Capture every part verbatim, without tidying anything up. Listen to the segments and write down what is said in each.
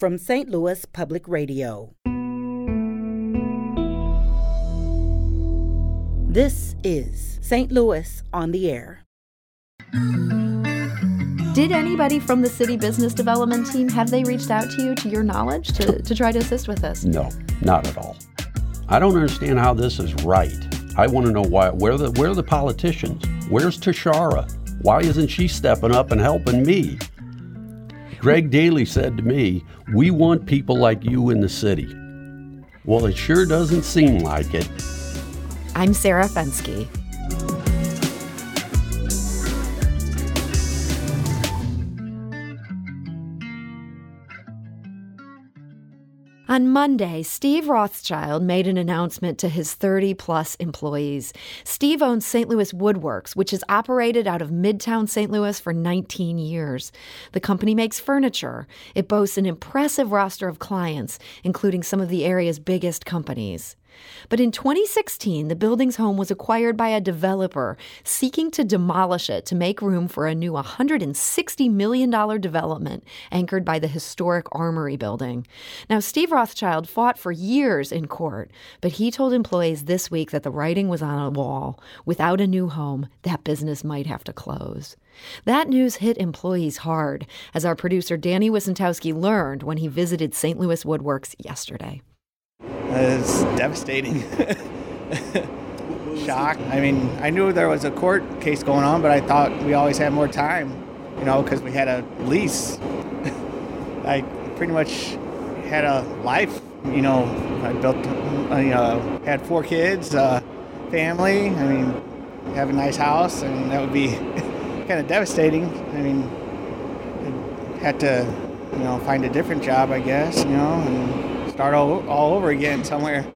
From Saint Louis Public Radio. This is Saint Louis on the Air. Did anybody from the city business development team, have they reached out to you, to your knowledge, to, to try to assist with this? No, not at all. I don't understand how this is right. I want to know why. Where the where are the politicians? Where's Tashara? Why isn't she stepping up and helping me? Greg Daly said to me, we want people like you in the city. Well, it sure doesn't seem like it. I'm Sarah Fenske. On Monday, Steve Rothschild made an announcement to his thirty-plus employees. Steve owns Saint Louis Woodworks, which has operated out of Midtown Saint Louis for nineteen years. The company makes furniture. It boasts an impressive roster of clients, including some of the area's biggest companies. But in twenty sixteen, the building's home was acquired by a developer seeking to demolish it to make room for a new one hundred sixty million dollars development anchored by the historic Armory Building. Now, Steve Rothschild fought for years in court, but he told employees this week that the writing was on a wall. Without a new home, that business might have to close. That news hit employees hard, as our producer Danny Wisentowski learned when he visited Saint Louis Woodworks yesterday. It's devastating. Shock. I mean, I knew there was a court case going on, but I thought we always had more time, you know, because we had a lease. I pretty much had a life, you know. I built, you know, had four kids, uh, family. I mean, have a nice house, and that would be kind of devastating. I mean, I had to, you know, find a different job, I guess, you know, and start all, all over again somewhere.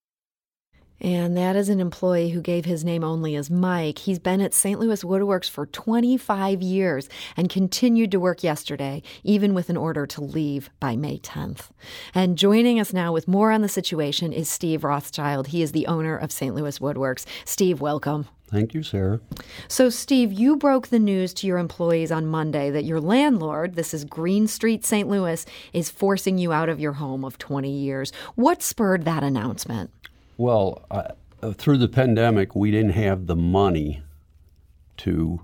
And that is an employee who gave his name only as Mike. He's been at Saint Louis Woodworks for twenty-five years and continued to work yesterday, even with an order to leave by May tenth. And joining us now with more on the situation is Steve Rothschild. He is the owner of Saint Louis Woodworks. Steve, welcome. Thank you, Sarah. So, Steve, you broke the news to your employees on Monday that your landlord, this is Green Street, Saint Louis, is forcing you out of your home of twenty years. What spurred that announcement? Well, uh, through the pandemic, we didn't have the money to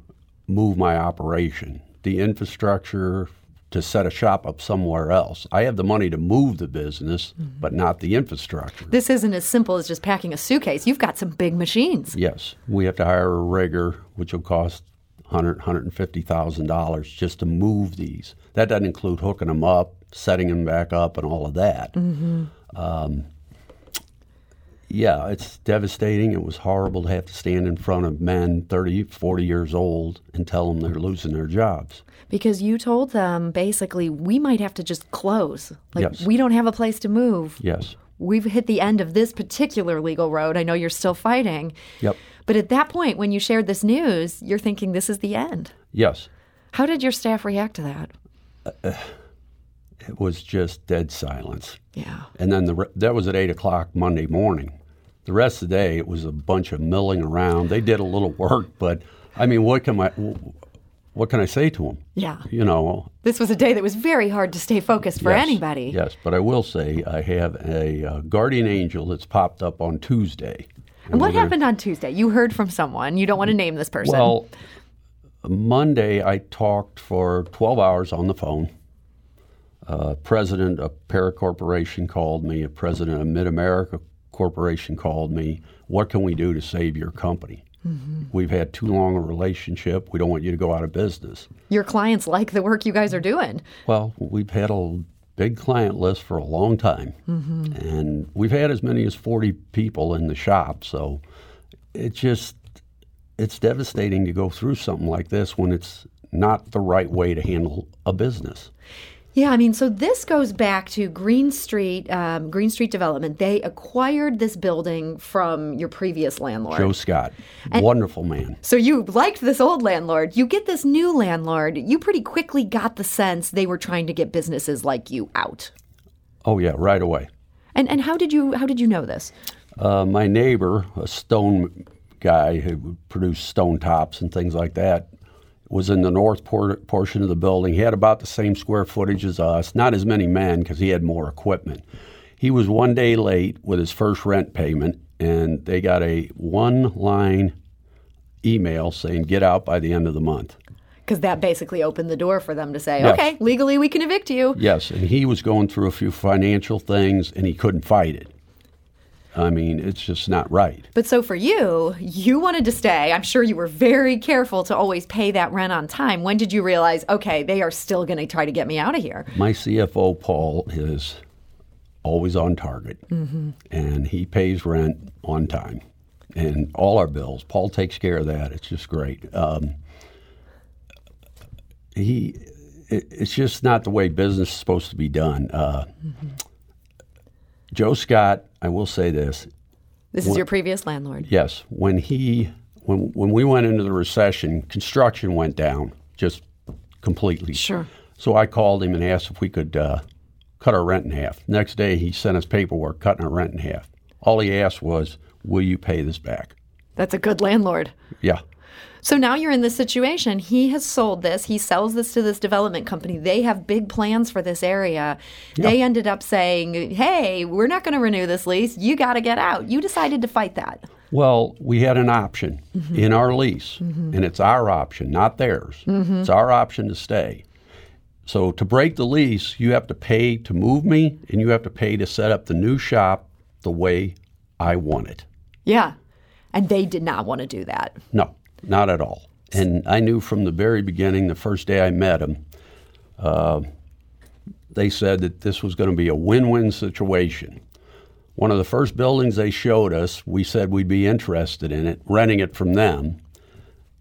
move my operation, the infrastructure to set a shop up somewhere else. I have the money to move the business, mm-hmm. but not the infrastructure. This isn't as simple as just packing a suitcase. You've got some big machines. Yes. We have to hire a rigger, which will cost one hundred thousand dollars, one hundred fifty thousand dollars just to move these. That doesn't include hooking them up, setting them back up, and all of that. Mm-hmm. Um, yeah, it's devastating. It was horrible to have to stand in front of men thirty, forty years old and tell them they're losing their jobs. Because you told them, basically, we might have to just close. Like, yes. We don't have a place to move. Yes. We've hit the end of this particular legal road. I know you're still fighting. Yep. But at that point, when you shared this news, you're thinking this is the end. Yes. How did your staff react to that? Uh, it was just dead silence. Yeah. And then the re- that was at eight o'clock Monday morning. The rest of the day, it was a bunch of milling around. They did a little work, but, I mean, what can I... What can I say to them? Yeah. You know. This was a day that was very hard to stay focused for yes, anybody. Yes, but I will say I have a uh, guardian angel that's popped up on Tuesday. And, and what happened on Tuesday? You heard from someone. You don't want to name this person. Well, Monday I talked for twelve hours on the phone. Uh, president of Para Corporation called me. A president of Mid-America Corporation called me. What can we do to save your company? Mm-hmm. We've had too long a relationship. We don't want you to go out of business. Your clients like the work you guys are doing. Well, we've had a big client list for a long time, mm-hmm. and we've had as many as forty people in the shop. So it just, it's devastating to go through something like this when it's not the right way to handle a business. Yeah, I mean, so this goes back to Green Street, um, Green Street Development. They acquired this building from your previous landlord. Joe Scott, and wonderful man. So you liked this old landlord. You get this new landlord. You pretty quickly got the sense they were trying to get businesses like you out. Oh, yeah, right away. And and how did you how did you know this? Uh, my neighbor, a stone guy who produced stone tops and things like that, was in the north por- portion of the building. He had about the same square footage as us, not as many men because he had more equipment. He was one day late with his first rent payment, and they got a one-line email saying, get out by the end of the month. Because that basically opened the door for them to say, yes. Okay, legally we can evict you. Yes, and he was going through a few financial things, and he couldn't fight it. I mean, it's just not right. But so for you, you wanted to stay. I'm sure you were very careful to always pay that rent on time. When did you realize, okay, they are still going to try to get me out of here? My C F O, Paul, is always on target, mm-hmm. and he pays rent on time and all our bills. Paul takes care of that. It's just great. Um, he, it, it's just not the way business is supposed to be done. Uh, mm-hmm. Joe Scott, I will say this. This is when, your previous landlord. Yes. When he, when when we went into the recession, construction went down just completely. Sure. So I called him and asked if we could uh, cut our rent in half. Next day, he sent us paperwork cutting our rent in half. All he asked was, will you pay this back? That's a good landlord. Yeah. So now you're in this situation. He has sold this. He sells this to this development company. They have big plans for this area. Yeah. They ended up saying, hey, we're not going to renew this lease. You got to get out. You decided to fight that. Well, we had an option mm-hmm. in our lease, mm-hmm. and it's our option, not theirs. Mm-hmm. It's our option to stay. So to break the lease, you have to pay to move me, and you have to pay to set up the new shop the way I want it. Yeah, and they did not want to do that. No. Not at all. And I knew from the very beginning, the first day I met him, uh, they said that this was going to be a win-win situation. One of the first buildings they showed us, we said we'd be interested in it, renting it from them.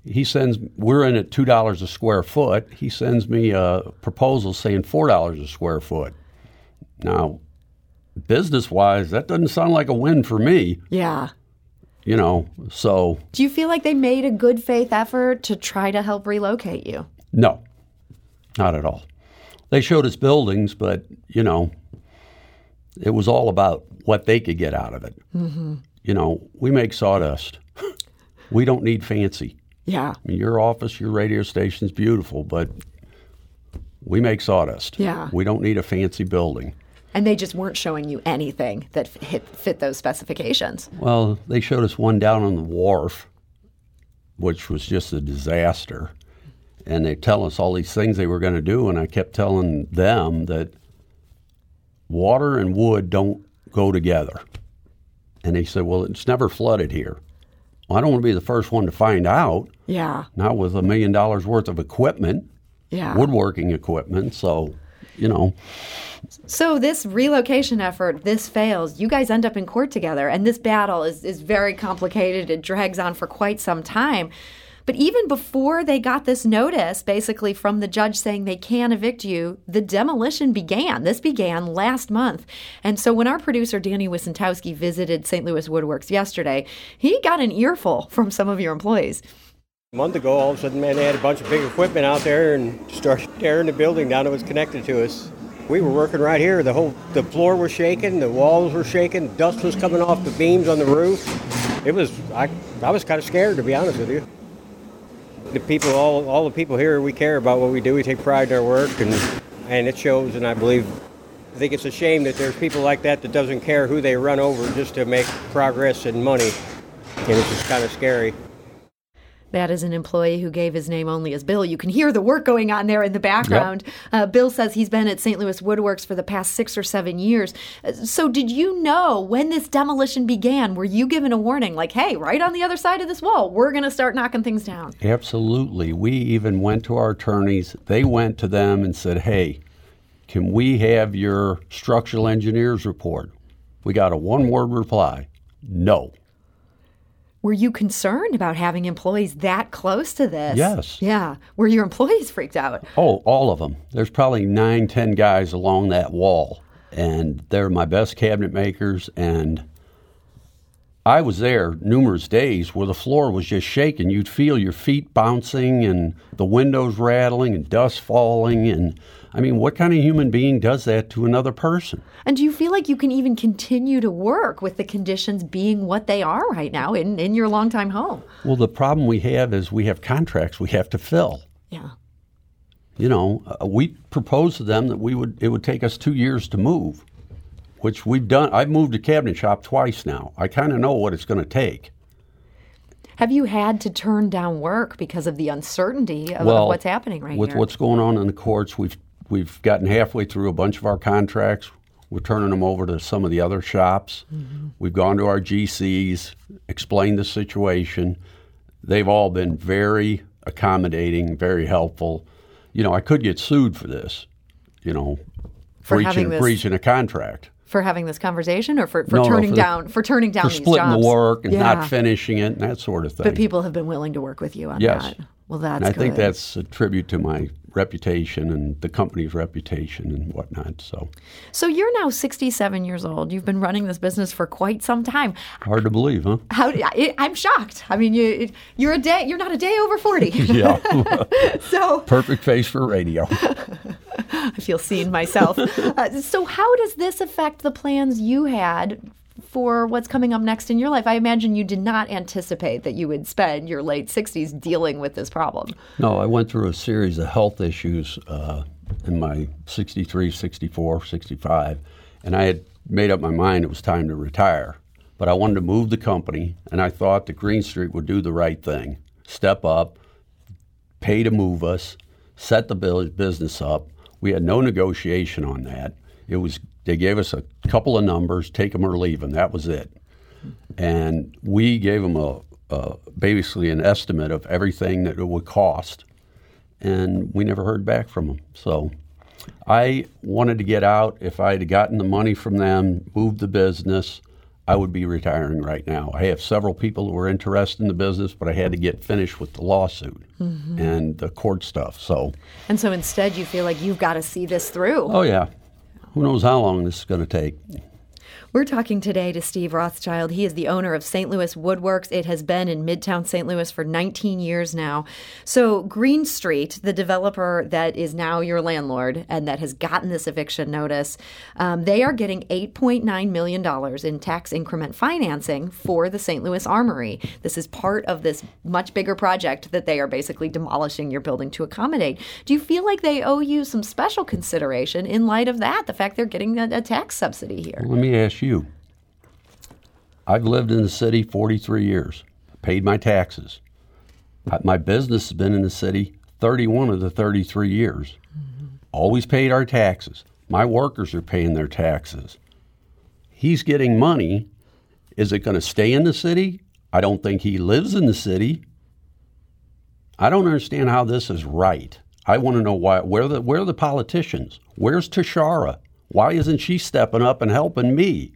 He sends, we're in at two dollars a square foot. He sends me a proposal saying four dollars a square foot. Now, business-wise, that doesn't sound like a win for me. Yeah. You know, so. Do you feel like they made a good faith effort to try to help relocate you? No, not at all. They showed us buildings, but, you know, it was all about what they could get out of it. Mm-hmm. You know, we make sawdust. We don't need fancy. Yeah. I mean, your office, your radio station's beautiful, but we make sawdust. Yeah. We don't need a fancy building. And they just weren't showing you anything that hit, fit those specifications. Well, they showed us one down on the wharf, which was just a disaster. And they tell us all these things they were going to do, and I kept telling them that water and wood don't go together. And they said, well, it's never flooded here. Well, I don't want to be the first one to find out. Yeah. Not with a million dollars worth of equipment. Yeah. Woodworking equipment, so... You know. So this relocation effort, this fails. You guys end up in court together, and this battle is, is very complicated. It drags on for quite some time. But even before they got this notice, basically from the judge saying they can evict you, the demolition began. This began last month. And so when our producer, Danny Wisentowski, visited Saint Louis Woodworks yesterday, he got an earful from some of your employees. A month ago, all of a sudden, man, they had a bunch of big equipment out there and started tearing the building down that was connected to us. We were working right here. The whole the floor was shaking, the walls were shaking, dust was coming off the beams on the roof. It was I I was kind of scared, to be honest with you. The people, all all the people here, we care about what we do. We take pride in our work, and and it shows. And I believe, I think it's a shame that there's people like that that doesn't care who they run over just to make progress and money. And it's just kind of scary. That is an employee who gave his name only as Bill. You can hear the work going on there in the background. Yep. Uh, Bill says he's been at Saint Louis Woodworks for the past six or seven years. So did you know when this demolition began, were you given a warning like, hey, right on the other side of this wall, we're going to start knocking things down? Absolutely. We even went to our attorneys. They went to them and said, hey, can we have your structural engineer's report? We got a one-word reply, no. Were you concerned about having employees that close to this? Yes. Yeah. Were your employees freaked out? Oh, all of them. There's probably nine, ten guys along that wall, and they're my best cabinet makers. And I was there numerous days where the floor was just shaking. You'd feel your feet bouncing and the windows rattling and dust falling. And I mean, what kind of human being does that to another person? And do you feel like you can even continue to work with the conditions being what they are right now in, in your longtime home? Well, the problem we have is we have contracts we have to fill. Yeah. You know, uh, we proposed to them that we would it would take us two years to move, which we've done. I've moved a cabinet shop twice now. I kind of know what it's going to take. Have you had to turn down work because of the uncertainty of, well, of what's happening right now? With here? What's going on in the courts, we've we've gotten halfway through a bunch of our contracts. We're turning them over to some of the other shops. Mm-hmm. We've gone to our G Cs, explained the situation. They've all been very accommodating, very helpful. You know, I could get sued for this, you know, for breaching, this, breaching a contract. For having this conversation or for, for no, turning no, for down the, for turning down for these jobs? For splitting the work and yeah. not finishing it and that sort of thing. But people have been willing to work with you on yes. that. Well, that's and I good. think that's a tribute to my reputation and the company's reputation and whatnot. So so you're now sixty-seven years old. You've been running this business for quite some time. Hard to believe, huh? How I, I'm shocked. I mean, you, you're a day, you're not a day over forty. Yeah. So perfect face for radio. I feel seen myself. uh, so how does this affect the plans you had for what's coming up next in your life? I imagine you did not anticipate that you would spend your late sixties dealing with this problem. No, I went through a series of health issues uh, in my sixty-three, sixty-four, sixty-five, and I had made up my mind it was time to retire. But I wanted to move the company, and I thought that Green Street would do the right thing, step up, pay to move us, set the business up. We had no negotiation on that. It was They gave us a couple of numbers, take them or leave them. That was it. And we gave them a, a, basically an estimate of everything that it would cost, and we never heard back from them. So I wanted to get out. If I had gotten the money from them, moved the business, I would be retiring right now. I have several people who are interested in the business, but I had to get finished with the lawsuit mm-hmm. and the court stuff. So, And so instead you feel like you've got to see this through. Oh, yeah. Who knows how long this is going to take? We're talking today to Steve Rothschild. He is the owner of Saint Louis Woodworks. It has been in Midtown Saint Louis for nineteen years now. So Green Street, the developer that is now your landlord and that has gotten this eviction notice, um, they are getting eight point nine million dollars in tax increment financing for the Saint Louis Armory. This is part of this much bigger project that they are basically demolishing your building to accommodate. Do you feel like they owe you some special consideration in light of that, the fact they're getting a, a tax subsidy here? Let me ask you. You. I've lived in the city forty-three years, paid my taxes. My business has been in the city thirty-one of the thirty-three years. Mm-hmm. Always paid our taxes. My workers are paying their taxes. He's getting money. Is it going to stay in the city? I don't think he lives in the city. I don't understand how this is right. I want to know why. Where the, where are the politicians? Where's Tashara? Why isn't she stepping up and helping me?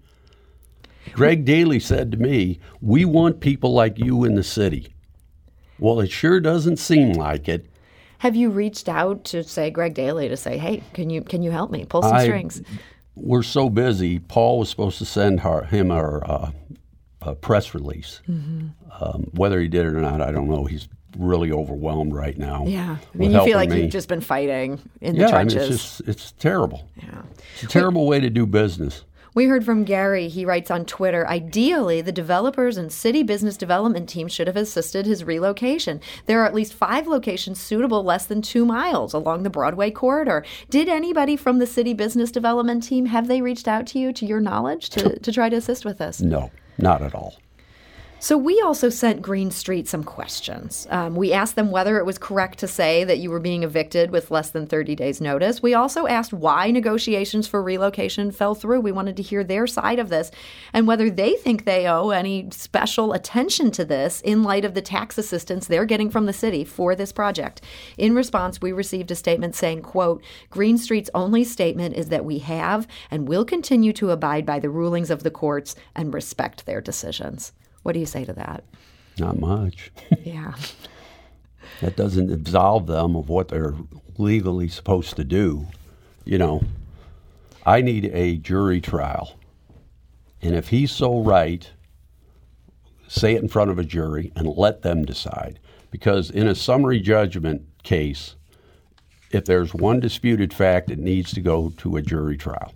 Greg Daly said to me, we want people like you in the city. Well, it sure doesn't seem like it. Have you reached out to, say, Greg Daly to say, hey, can you can you help me? Pull some I, strings. We're so busy. Paul was supposed to send her, him our uh, a press release. Mm-hmm. Um, whether he did it or not, I don't know. He's really overwhelmed right now. Yeah. I mean, you feel like me. You've just been fighting in yeah, the trenches. Yeah, I mean, it's, just, it's terrible. Yeah. It's a terrible we, way to do business. We heard from Gary. He writes on Twitter, ideally, the developers and city business development team should have assisted his relocation. There are at least five locations suitable less than two miles along the Broadway corridor. Did anybody from the city business development team, have they reached out to you, to your knowledge, to, to try to assist with this? No, not at all. So we also sent Green Street some questions. Um, we asked them whether it was correct to say that you were being evicted with less than thirty days notice. We also asked why negotiations for relocation fell through. We wanted to hear their side of this and whether they think they owe any special attention to this in light of the tax assistance they're getting from the city for this project. In response, we received a statement saying, quote, Green Street's only statement is that we have and will continue to abide by the rulings of the courts and respect their decisions. What do you say to that? Not much. Yeah. That doesn't absolve them of what they're legally supposed to do. You know, I need a jury trial. And if he's so right, say it in front of a jury and let them decide. Because in a summary judgment case, if there's one disputed fact, it needs to go to a jury trial.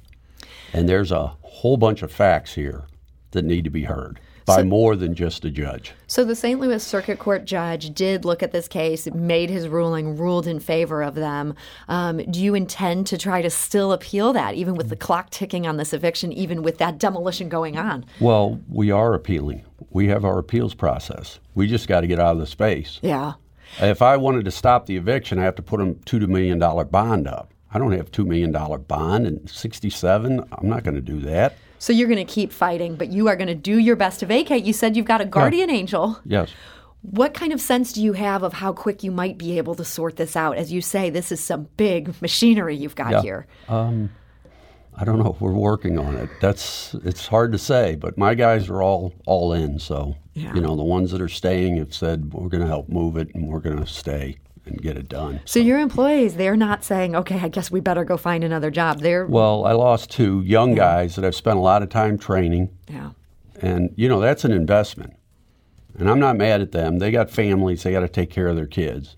And there's a whole bunch of facts here that need to be heard. by so, more than just a judge. So the Saint Louis Circuit Court judge did look at this case, made his ruling, ruled in favor of them. Um, do you intend to try to still appeal that, even with the clock ticking on this eviction, even with that demolition going on? Well, we are appealing. We have our appeals process. We just got to get out of the space. Yeah. If I wanted to stop the eviction, I have to put a two million dollars bond up. I don't have two million dollars bond in sixty-seven. I'm not going to do that. So you're going to keep fighting, but you are going to do your best to vacate. You said you've got a guardian yeah. angel. Yes. What kind of sense do you have of how quick you might be able to sort this out? As you say, this is some big machinery you've got yeah. here. Um, I don't know. We're working on it. That's it's hard to say, but my guys are all, all in. So, yeah. you know, the ones that are staying have said, we're going to help move it and we're going to stay and get it done. So, so your employees, they're not saying, okay, I guess we better go find another job. They're Well, I lost two young guys that I've spent a lot of time training. Yeah. And, you know, that's an investment. And I'm not mad at them. They got families. They got to take care of their kids.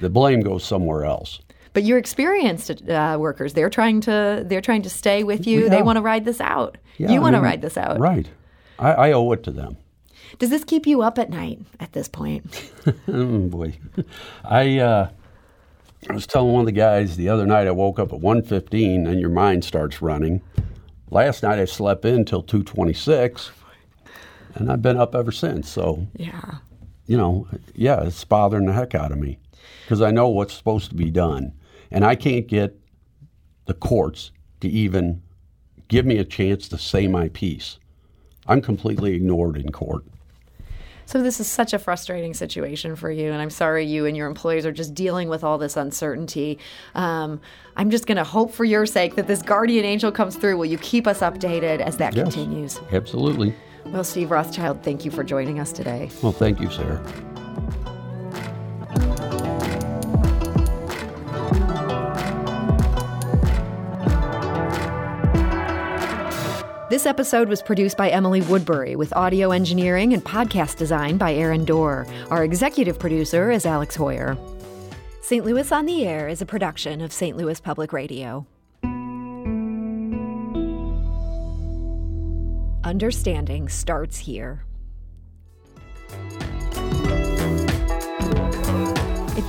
The blame goes somewhere else. But your experienced uh, workers, they're trying to they're trying to stay with you. Yeah. They want to ride this out. Yeah, you want to I mean, ride this out. Right. I, I owe it to them. Does this keep you up at night at this point? Oh, boy. I, uh, I was telling one of the guys the other night I woke up at one fifteen and your mind starts running. Last night I slept in till two twenty-six, and I've been up ever since. So, yeah, you know, yeah, it's bothering the heck out of me because I know what's supposed to be done. And I can't get the courts to even give me a chance to say my piece. I'm completely ignored in court. So this is such a frustrating situation for you, and I'm sorry you and your employees are just dealing with all this uncertainty. Um, I'm just going to hope for your sake that this guardian angel comes through. Will you keep us updated as that yes, continues? Absolutely. Well, Steve Rothschild, thank you for joining us today. Well, thank you, Sarah. This episode was produced by Emily Woodbury, with audio engineering and podcast design by Aaron Dorr. Our executive producer is Alex Hoyer. Saint Louis on the Air is a production of Saint Louis Public Radio. Understanding starts here. If